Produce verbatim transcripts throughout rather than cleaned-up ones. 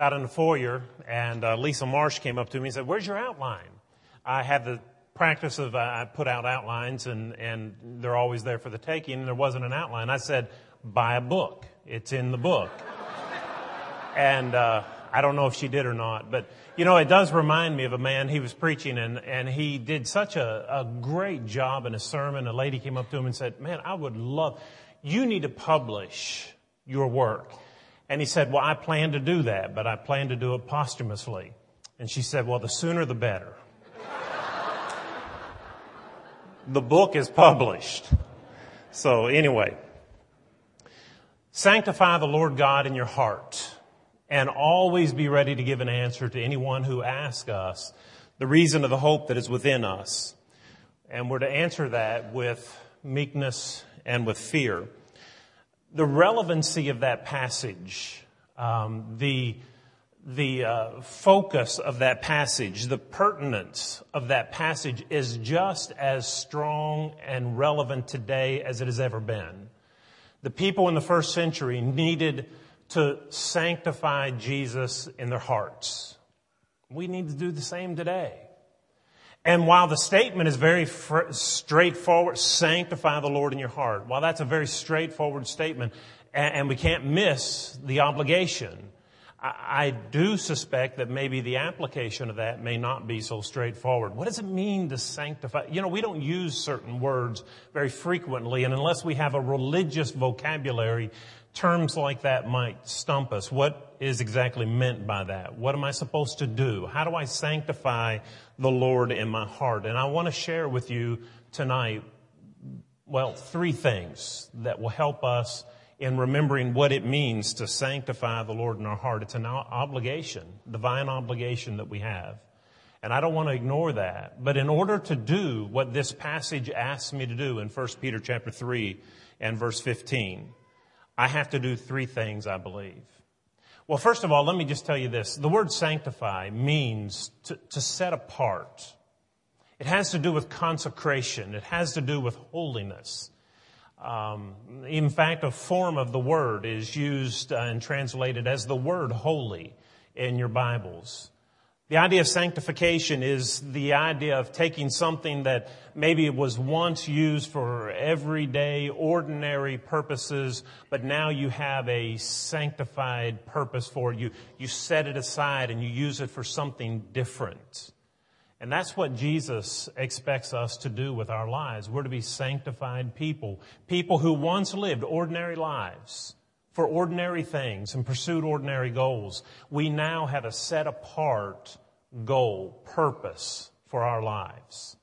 out in the foyer, and uh, Lisa Marsh came up to me and said, "Where's your outline?" I had the practice of uh, I put out outlines, and, and they're always there for the taking, and there wasn't an outline. I said, "Buy a book. It's in the book." And uh, I don't know if she did or not, but, you know, it does remind me of a man. He was preaching, and, and he did such a, a great job in a sermon. A lady came up to him and said, "Man, I would love, you need to publish your work." And he said, "Well, I plan to do that, but I plan to do it posthumously." And she said, "Well, the sooner the better." The book is published. So anyway, sanctify the Lord God in your heart and always be ready to give an answer to anyone who asks us the reason of the hope that is within us. And we're to answer that with meekness and with fear. The relevancy of that passage, um, the the uh, focus of that passage, the pertinence of that passage is just as strong and relevant today as it has ever been. The people in the first century needed to sanctify Jesus in their hearts. We need to do the same today. And while the statement is very fr- straightforward, sanctify the Lord in your heart, while that's a very straightforward statement, and, and we can't miss the obligation, I, I do suspect that maybe the application of that may not be so straightforward. What does it mean to sanctify? You know, we don't use certain words very frequently, and unless we have a religious vocabulary, terms like that might stump us. What is exactly meant by that? What am I supposed to do? How do I sanctify the Lord in my heart? And I want to share with you tonight, well, three things that will help us in remembering what it means to sanctify the Lord in our heart. It's an obligation, divine obligation that we have. And I don't want to ignore that. But in order to do what this passage asks me to do in First Peter chapter three and verse fifteen, I have to do three things, I believe. Well, first of all, let me just tell you this. The word sanctify means to, to set apart. It has to do with consecration. It has to do with holiness. Um, in fact, a form of the word is used uh, and translated as the word holy in your Bibles. The idea of sanctification is the idea of taking something that maybe was once used for everyday, ordinary purposes, but now you have a sanctified purpose for it. You, you set it aside and you use it for something different. And that's what Jesus expects us to do with our lives. We're to be sanctified people, people who once lived ordinary lives for ordinary things and pursued ordinary goals. We now have a set-apart goal, purpose for our lives.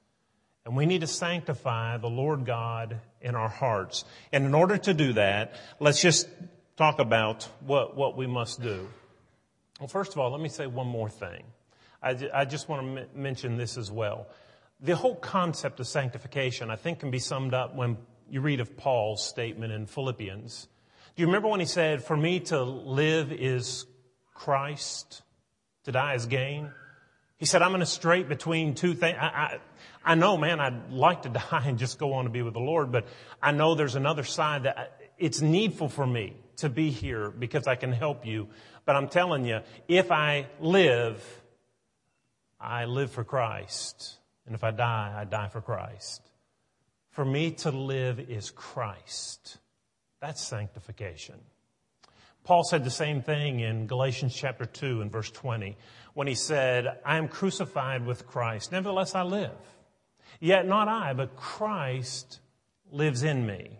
And we need to sanctify the Lord God in our hearts. And in order to do that, let's just talk about what, what we must do. Well, first of all, let me say one more thing. I, I just want to m- mention this as well. The whole concept of sanctification, I think, can be summed up when you read of Paul's statement in Philippians. Do you remember when he said, "For me to live is Christ, to die is gain"? He said, I'm in a strait between two things. I, I, I know, man, I'd like to die and just go on to be with the Lord, but I know there's another side that I, it's needful for me to be here because I can help you. But I'm telling you, if I live, I live for Christ. And if I die, I die for Christ. For me to live is Christ. That's sanctification. Paul said the same thing in Galatians chapter two and verse twenty when he said, "I am crucified with Christ. Nevertheless, I live. Yet not I, but Christ lives in me.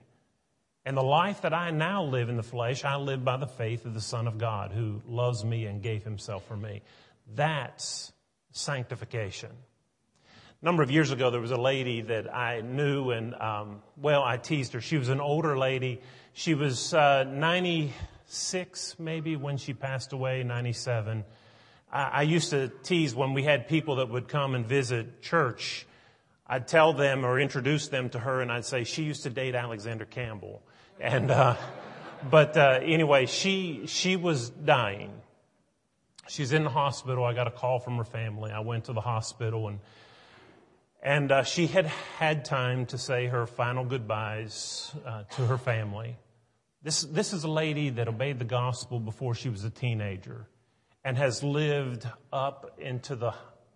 And the life that I now live in the flesh, I live by the faith of the Son of God who loves me and gave himself for me." That's sanctification. A number of years ago, there was a lady that I knew, and, um, well, I teased her. She was an older lady. She was uh, ninety-six, maybe, when she passed away, ninety-seven. I, I used to tease when we had people that would come and visit church. I'd tell them or introduce them to her, and I'd say, she used to date Alexander Campbell. And uh, But uh, anyway, she she was dying. She's in the hospital. I got a call from her family. I went to the hospital, and And uh, she had had time to say her final goodbyes uh, to her family. This this is a lady that obeyed the gospel before she was a teenager. and has lived up into the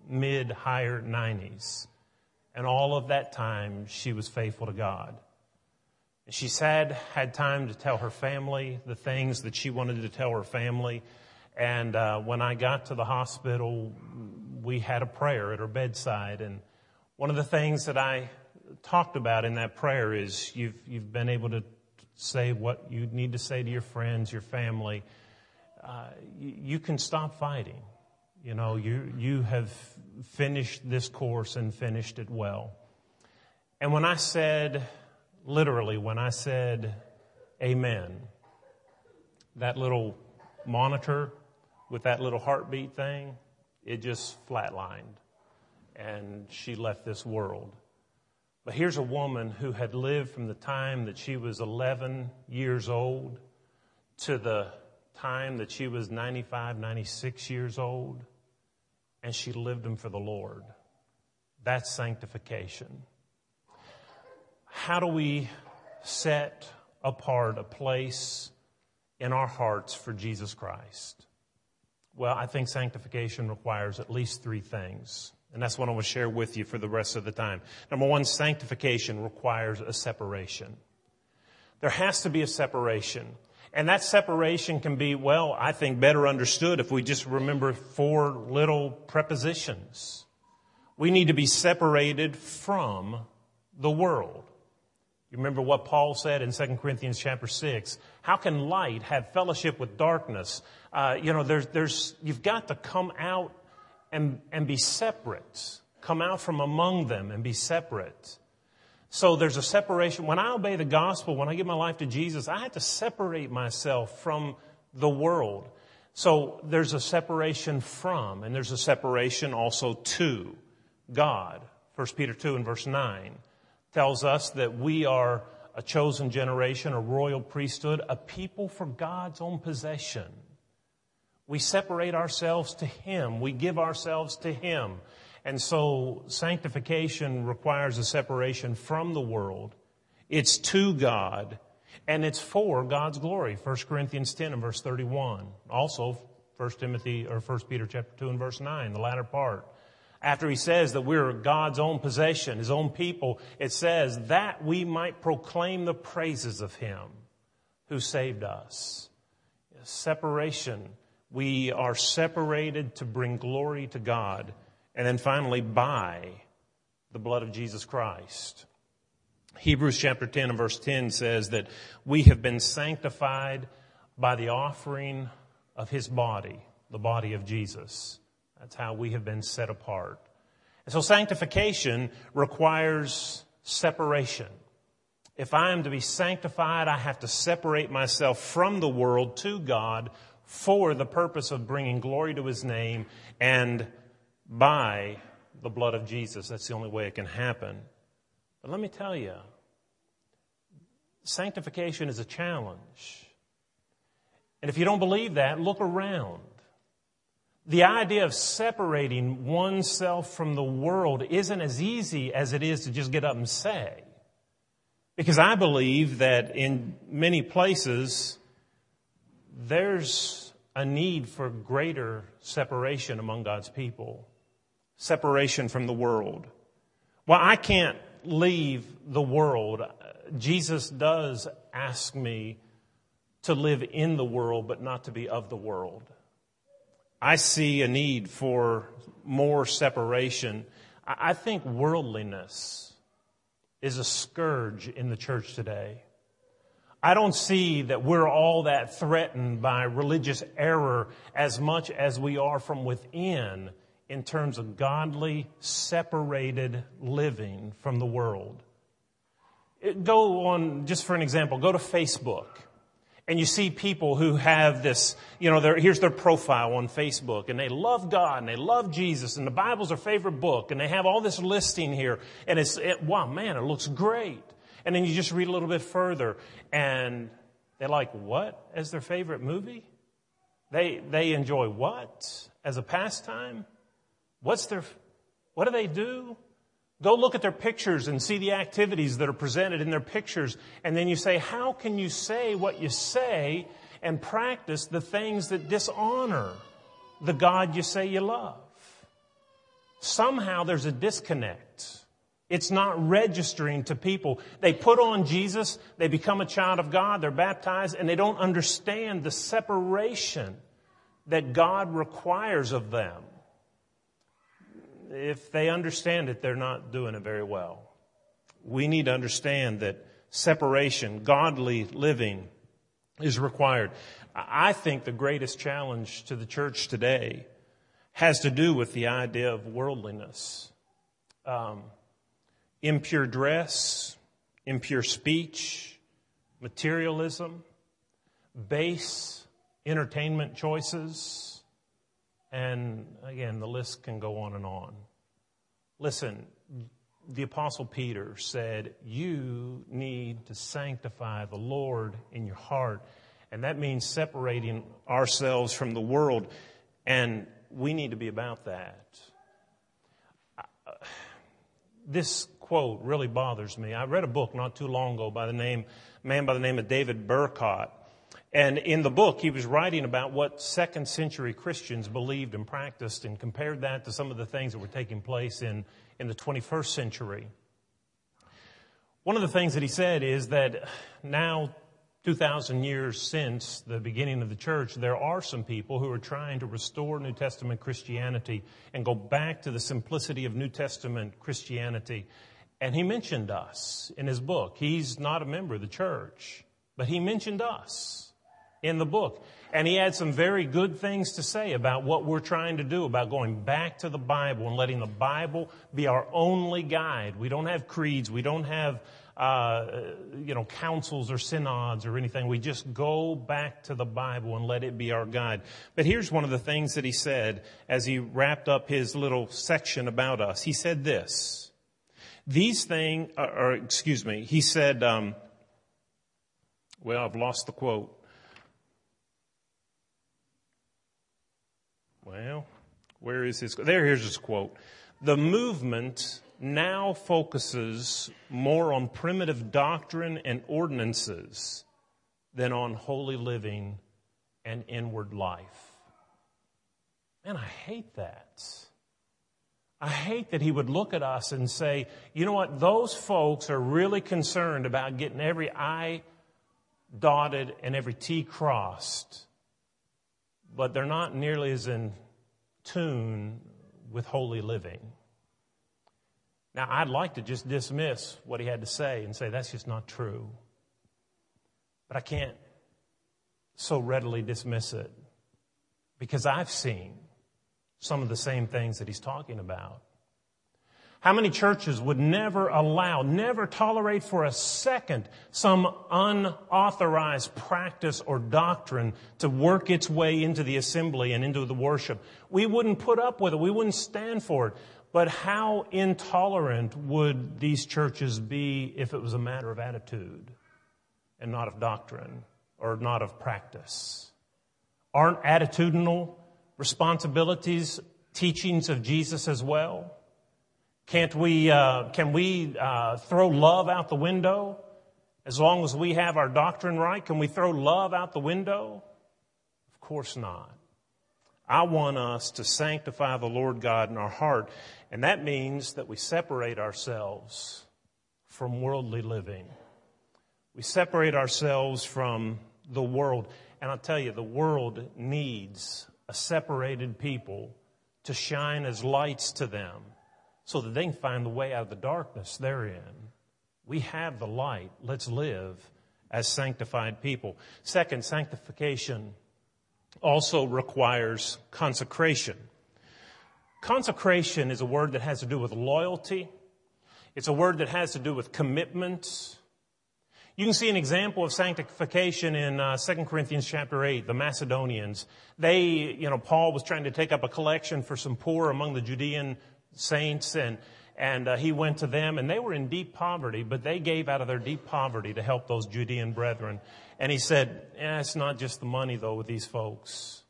mid-higher nineties. And all of that time, she was faithful to God. She had had time to tell her family the things that she wanted to tell her family. And uh, when I got to the hospital, we had a prayer at her bedside. And one of the things that I talked about in that prayer is you've you've been able to say what you need to say to your friends, your family. Uh, you, you can stop fighting. You know, you you have finished this course and finished it well. And when I said, literally, when I said, amen, that little monitor with that little heartbeat thing, it just flatlined. And she left this world. But here's a woman who had lived from the time that she was eleven years old to the time that she was ninety-five, ninety-six years old, and she lived them for the Lord. That's sanctification. How do we set apart a place in our hearts for Jesus Christ? Well, I think sanctification requires at least three things. And that's what I want to share with you for the rest of the time. Number one, sanctification requires a separation. There has to be a separation. And that separation can be, well, I think better understood if we just remember four little prepositions. We need to be separated from the world. You remember what Paul said in Second Corinthians chapter six. How can light have fellowship with darkness? Uh, you know, there's, there's, you've got to come out And, and be separate. Come out from among them and be separate. So there's a separation. When I obey the gospel, when I give my life to Jesus, I have to separate myself from the world. So there's a separation from, and there's a separation also to God. First Peter two and verse nine tells us that we are a chosen generation, a royal priesthood, a people for God's own possession. We separate ourselves to Him. We give ourselves to Him. And so sanctification requires a separation from the world. It's to God, and it's for God's glory. First Corinthians ten and verse thirty-one. Also, First Timothy or First Peter chapter two and verse nine, the latter part. After he says that we're God's own possession, His own people, it says that we might proclaim the praises of Him who saved us. Separation. We are separated to bring glory to God. And then finally, by the blood of Jesus Christ. Hebrews chapter ten and verse ten says that we have been sanctified by the offering of His body, the body of Jesus. That's how we have been set apart. And so sanctification requires separation. If I am to be sanctified, I have to separate myself from the world to God, for the purpose of bringing glory to His name, and by the blood of Jesus. That's the only way it can happen. But let me tell you, sanctification is a challenge. And if you don't believe that, look around. The idea of separating oneself from the world isn't as easy as it is to just get up and say. Because I believe that in many places, there's a need for greater separation among God's people, separation from the world. Well, I can't leave the world. Jesus does ask me to live in the world, but not to be of the world. I see a need for more separation. I think worldliness is a scourge in the church today. I don't see that we're all that threatened by religious error as much as we are from within in terms of godly, separated living from the world. Go on, just for an example, go to Facebook. And you see people who have this, you know, their, here's their profile on Facebook. And they love God and they love Jesus. And the Bible's their favorite book. And they have all this listing here. And it's, it, wow, man, it looks great. And then you just read a little bit further, and they're like, what as their favorite movie? They they enjoy what as a pastime? What's their, what do they do? Go look at their pictures and see the activities that are presented in their pictures. And then you say, how can you say what you say and practice the things that dishonor the God you say you love. Somehow there's a disconnect. It's not registering to people. They put on Jesus, they become a child of God, they're baptized, and they don't understand the separation that God requires of them. If they understand it, they're not doing it very well. We need to understand that separation, godly living, is required. I think the greatest challenge to the church today has to do with the idea of worldliness. Um, impure dress, impure speech, materialism, base entertainment choices, and again, the list can go on and on. Listen, the Apostle Peter said, you need to sanctify the Lord in your heart, and that means separating ourselves from the world, and we need to be about that. This quote really bothers me. I read a book not too long ago by the name, a man by the name of David Burcott. And in the book, he was writing about what second century Christians believed and practiced and compared that to some of the things that were taking place in, in the twenty-first century. One of the things that he said is that now, two thousand years since the beginning of the church, there are some people who are trying to restore New Testament Christianity and go back to the simplicity of New Testament Christianity. And he mentioned us in his book. He's not a member of the church, but he mentioned us in the book. And he had some very good things to say about what we're trying to do, about going back to the Bible and letting the Bible be our only guide. We don't have creeds. We don't have, uh, you know, councils or synods or anything. We just go back to the Bible and let it be our guide. But here's one of the things that he said as he wrapped up his little section about us. He said this. These things, or, or excuse me, he said, um, well, I've lost the quote. Well, where is his? There, here's his quote. The movement now focuses more on primitive doctrine and ordinances than on holy living and inward life. Man, I hate that. I hate that he would look at us and say, you know what, those folks are really concerned about getting every I dotted and every T crossed, but they're not nearly as in tune with holy living. Now, I'd like to just dismiss what he had to say and say that's just not true. But I can't so readily dismiss it because I've seen some of the same things that he's talking about. How many churches would never allow, never tolerate for a second some unauthorized practice or doctrine to work its way into the assembly and into the worship? We wouldn't put up with it. We wouldn't stand for it. But how intolerant would these churches be if it was a matter of attitude and not of doctrine or not of practice? Aren't attitudinal responsibilities teachings of Jesus as well? Can't we, uh, can we, uh, throw love out the window? As long as we have our doctrine right, can we throw love out the window? Of course not. I want us to sanctify the Lord God in our heart, and that means that we separate ourselves from worldly living. We separate ourselves from the world. And I'll tell you, the world needs a separated people to shine as lights to them, so that they can find the way out of the darkness they're in. We have the light. Let's live as sanctified people. Second, sanctification also requires consecration. Consecration is a word that has to do with loyalty. It's a word that has to do with commitment. You can see an example of sanctification in uh, Second Corinthians chapter eight, the Macedonians. They, you know, Paul was trying to take up a collection for some poor among the Judean Saints, and and uh, he went to them, and they were in deep poverty, but they gave out of their deep poverty to help those Judean brethren. And he said, eh, it's not just the money, though, with these folks.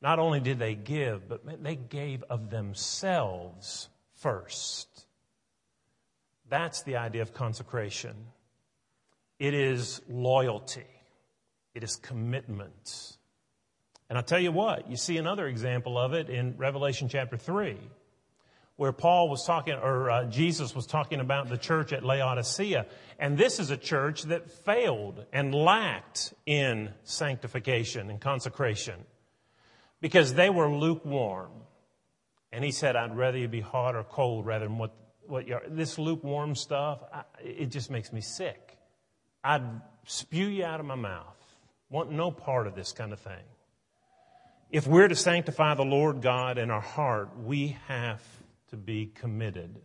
Not only did they give, but man, they gave of themselves first. That's the idea of consecration. It is loyalty. It is commitment. And I'll tell you what, you see another example of it in Revelation chapter three, where Paul was talking, or uh, Jesus was talking about the church at Laodicea. And this is a church that failed and lacked in sanctification and consecration because they were lukewarm. And he said, I'd rather you be hot or cold rather than what, what you are. This lukewarm stuff, I, it just makes me sick. I'd spew you out of my mouth. Want no part of this kind of thing. If we're to sanctify the Lord God in our heart, we have to be committed.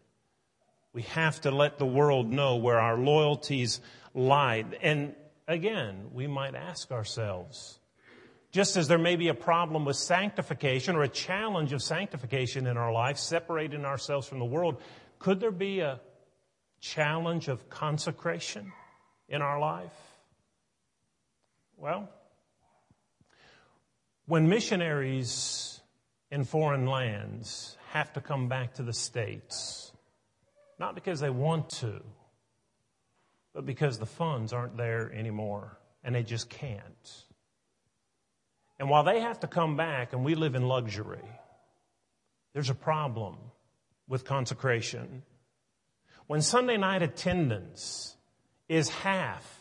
We have to let the world know where our loyalties lie. And again, we might ask ourselves, just as there may be a problem with sanctification or a challenge of sanctification in our life, separating ourselves from the world, could there be a challenge of consecration in our life? Well, when missionaries in foreign lands have to come back to the States, not because they want to, but because the funds aren't there anymore, and they just can't. And while they have to come back and we live in luxury, there's a problem with consecration. When Sunday night attendance is half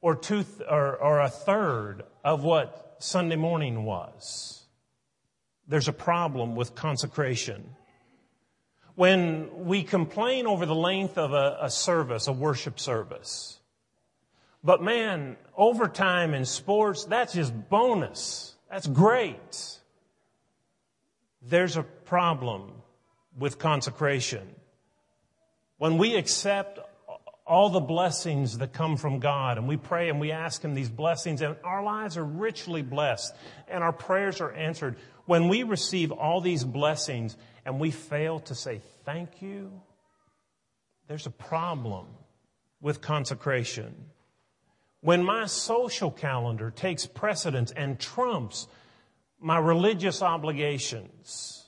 or two th- or, or a third of what Sunday morning was, there's a problem with consecration. When we complain over the length of a, a service, a worship service, but man, overtime in sports, that's just bonus. That's great. There's a problem with consecration. When we accept all the blessings that come from God, and we pray and we ask Him these blessings, and our lives are richly blessed, and our prayers are answered. When we receive all these blessings and we fail to say thank you, there's a problem with consecration. When my social calendar takes precedence and trumps my religious obligations,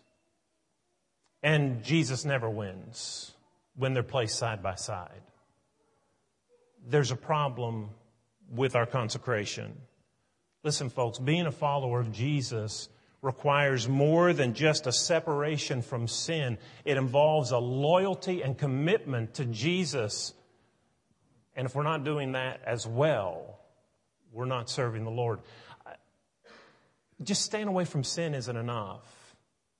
and Jesus never wins when they're placed side by side, there's a problem with our consecration. Listen, folks, being a follower of Jesus requires more than just a separation from sin. It involves a loyalty and commitment to Jesus. And if we're not doing that as well, we're not serving the Lord. Just staying away from sin isn't enough.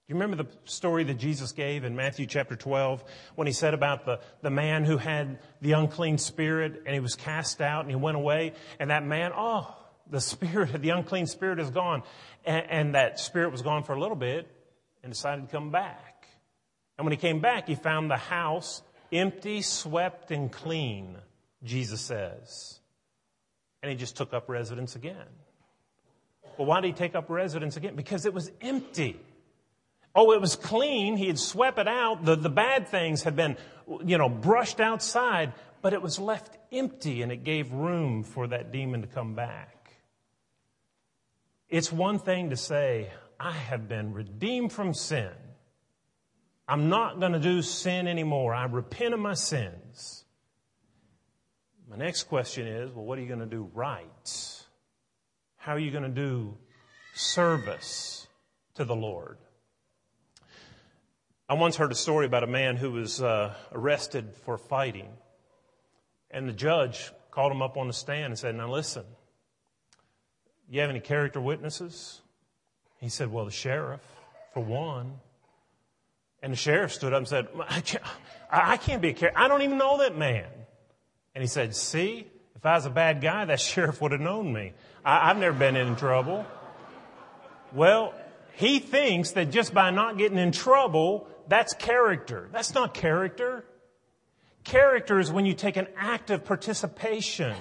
You remember the story that Jesus gave in Matthew chapter twelve when he said about the, the man who had the unclean spirit and he was cast out and he went away, and that man, oh, the spirit, the unclean spirit is gone. And, and that spirit was gone for a little bit and decided to come back. And when he came back, he found the house empty, swept, and clean, Jesus says. And he just took up residence again. Well, why did he take up residence again? Because it was empty. Oh, it was clean. He had swept it out. The, the bad things had been, you know, brushed outside, but it was left empty, and it gave room for that demon to come back. It's one thing to say, I have been redeemed from sin. I'm not going to do sin anymore. I repent of my sins. My next question is, well, what are you going to do right? How are you going to do service to the Lord? I once heard a story about a man who was uh, arrested for fighting. And the judge called him up on the stand and said, now listen, you have any character witnesses? He said, well, the sheriff, for one. And the sheriff stood up and said, I can't, I can't be a character. I don't even know that man. And he said, see, if I was a bad guy, that sheriff would have known me. I, I've never been in trouble. Well, he thinks that just by not getting in trouble, that's character. That's not character. Character is when you take an active participation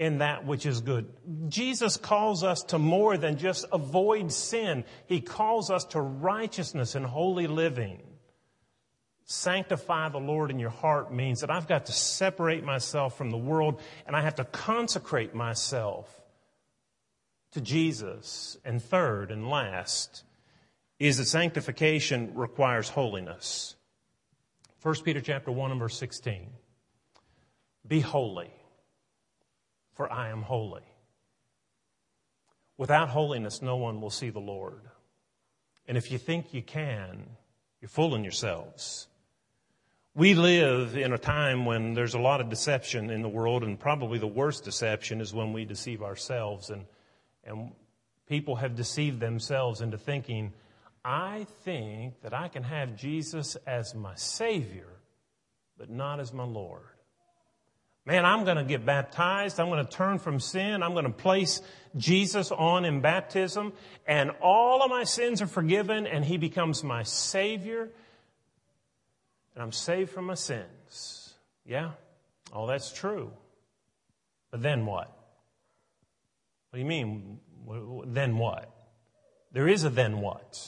in that which is good. Jesus calls us to more than just avoid sin. He calls us to righteousness and holy living. Sanctify the Lord in your heart means that I've got to separate myself from the world, and I have to consecrate myself to Jesus. And third and last is that sanctification requires holiness. First Peter chapter one and verse sixteen. Be holy, for I am holy. Without holiness, no one will see the Lord. And if you think you can, you're fooling yourselves. We live in a time when there's a lot of deception in the world, and probably the worst deception is when we deceive ourselves. And, and people have deceived themselves into thinking, I think that I can have Jesus as my Savior, but not as my Lord. Man, I'm going to get baptized. I'm going to turn from sin. I'm going to place Jesus on in baptism, and all of my sins are forgiven, and He becomes my Savior, and I'm saved from my sins. Yeah, all that's true. But then what? What do you mean, then what? There is a then what.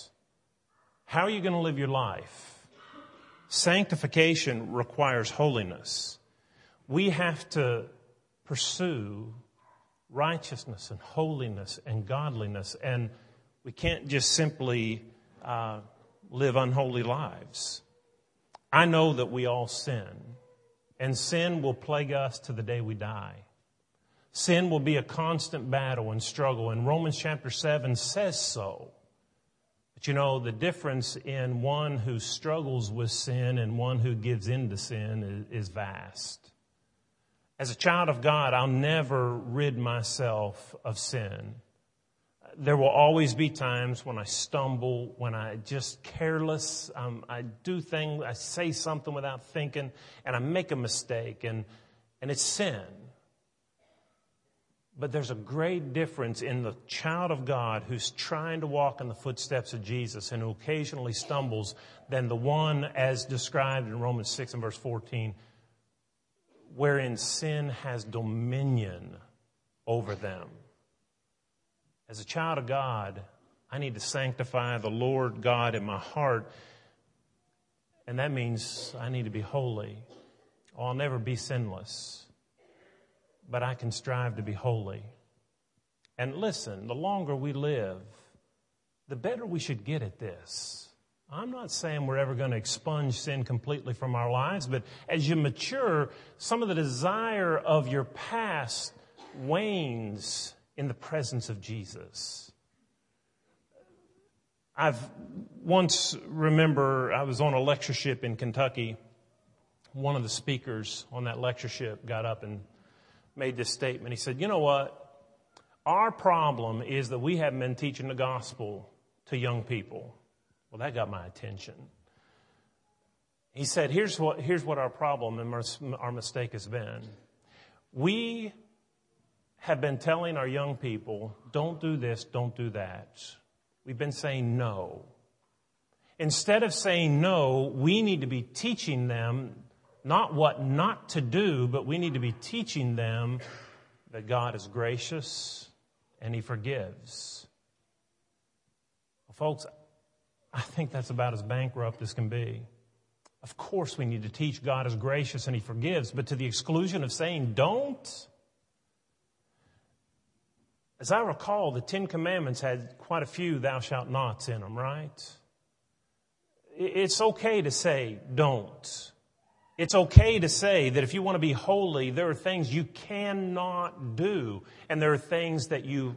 How are you going to live your life? Sanctification requires holiness. We have to pursue righteousness and holiness and godliness, and we can't just simply uh, live unholy lives. I know that we all sin, and sin will plague us to the day we die. Sin will be a constant battle and struggle, and Romans chapter seven says so. But you know, the difference in one who struggles with sin and one who gives in to sin is, is vast. As a child of God, I'll never rid myself of sin. There will always be times when I stumble, when I just careless, um, I do things, I say something without thinking, and I make a mistake, and, and it's sin. But there's a great difference in the child of God who's trying to walk in the footsteps of Jesus and who occasionally stumbles than the one as described in Romans six and verse fourteen, wherein sin has dominion over them. As a child of God, I need to sanctify the Lord God in my heart, and that means I need to be holy. Oh, I'll never be sinless, but I can strive to be holy. And listen, the longer we live, the better we should get at this. I'm not saying we're ever going to expunge sin completely from our lives, but as you mature, some of the desire of your past wanes in the presence of Jesus. I've once remember I was on a lectureship in Kentucky. One of the speakers on that lectureship got up and made this statement. He said, you know what? Our problem is that we haven't been teaching the gospel to young people. Well, that got my attention. He said, here's what, here's what our problem and our mistake has been. We have been telling our young people, don't do this, don't do that. We've been saying no. Instead of saying no, we need to be teaching them not what not to do, but we need to be teaching them that God is gracious and He forgives. Well, folks, I think that's about as bankrupt as can be. Of course we need to teach God is gracious and He forgives, but to the exclusion of saying don't. As I recall, the Ten Commandments had quite a few thou shalt nots in them, right? It's okay to say don't. It's okay to say that if you want to be holy, there are things you cannot do, and there are things that you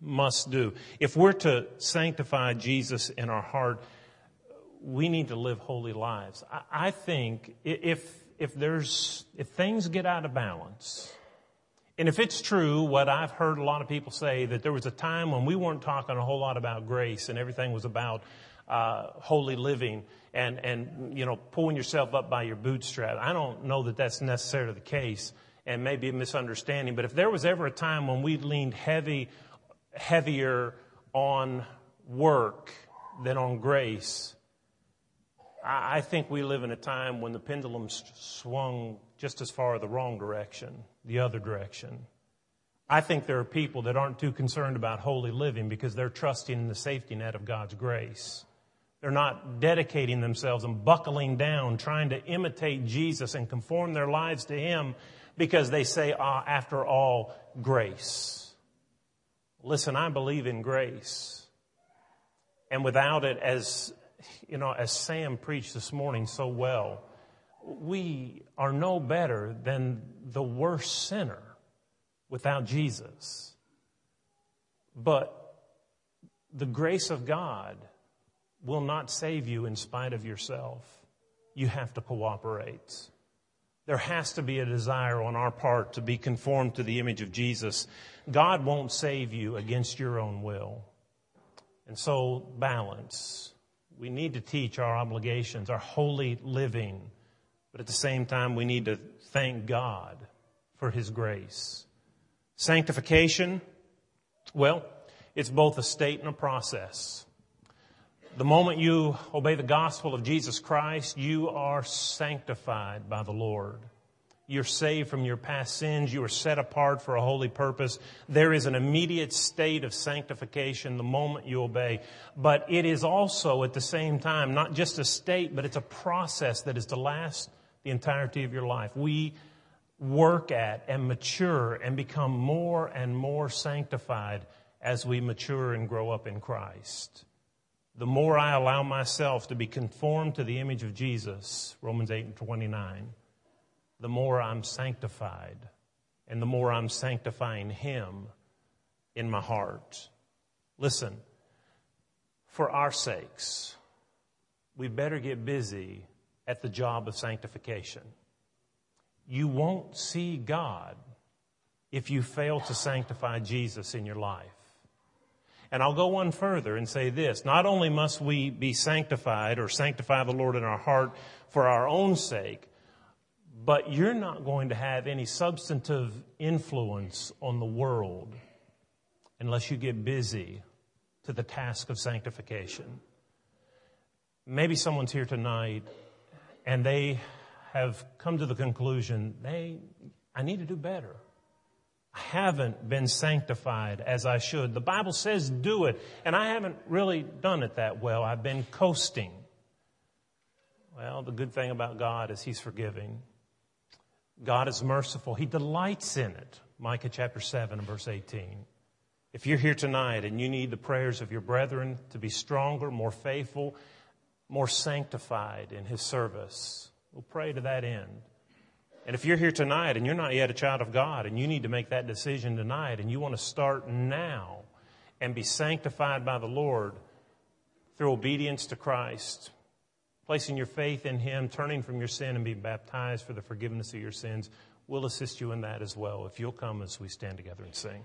must do. If we're to sanctify Jesus in our heart, we need to live holy lives. I, I think if if there's if things get out of balance, and if it's true what I've heard a lot of people say, that there was a time when we weren't talking a whole lot about grace and everything was about uh, holy living and and you know pulling yourself up by your bootstrap. I don't know that that's necessarily the case, and maybe a misunderstanding. But if there was ever a time when we leaned heavy. heavier on work than on grace, I think we live in a time when the pendulum swung just as far the wrong direction, the other direction. I think there are people that aren't too concerned about holy living because they're trusting in the safety net of God's grace. They're not dedicating themselves and buckling down, trying to imitate Jesus and conform their lives to Him because they say, ah, after all, grace. Listen, I believe in grace. And without it, as you know, as Sam preached this morning so well, we are no better than the worst sinner without Jesus. But the grace of God will not save you in spite of yourself. You have to cooperate. There has to be a desire on our part to be conformed to the image of Jesus. God won't save you against your own will. And so, balance. We need to teach our obligations, our holy living. But at the same time, we need to thank God for His grace. Sanctification, well, it's both a state and a process. The moment you obey the gospel of Jesus Christ, you are sanctified by the Lord. You're saved from your past sins. You are set apart for a holy purpose. There is an immediate state of sanctification the moment you obey. But it is also, at the same time, not just a state, but it's a process that is to last the entirety of your life. We work at and mature and become more and more sanctified as we mature and grow up in Christ. The more I allow myself to be conformed to the image of Jesus, Romans eight and twenty-nine, the more I'm sanctified, and the more I'm sanctifying Him in my heart. Listen, for our sakes, we better get busy at the job of sanctification. You won't see God if you fail to sanctify Jesus in your life. And I'll go one further and say this. Not only must we be sanctified or sanctify the Lord in our heart for our own sake, but you're not going to have any substantive influence on the world unless you get busy to the task of sanctification. Maybe someone's here tonight and they have come to the conclusion, they, I need to do better. Haven't been sanctified as I should. The Bible says do it, and I haven't really done it that well. I've been coasting. Well, the good thing about God is He's forgiving. God is merciful. He delights in it. Micah chapter seven and verse eighteen. If you're here tonight and you need the prayers of your brethren to be stronger, more faithful, more sanctified in His service, we'll pray to that end. And if you're here tonight and you're not yet a child of God and you need to make that decision tonight and you want to start now and be sanctified by the Lord through obedience to Christ, placing your faith in Him, turning from your sin and being baptized for the forgiveness of your sins, we'll assist you in that as well if you'll come as we stand together and sing.